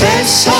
세상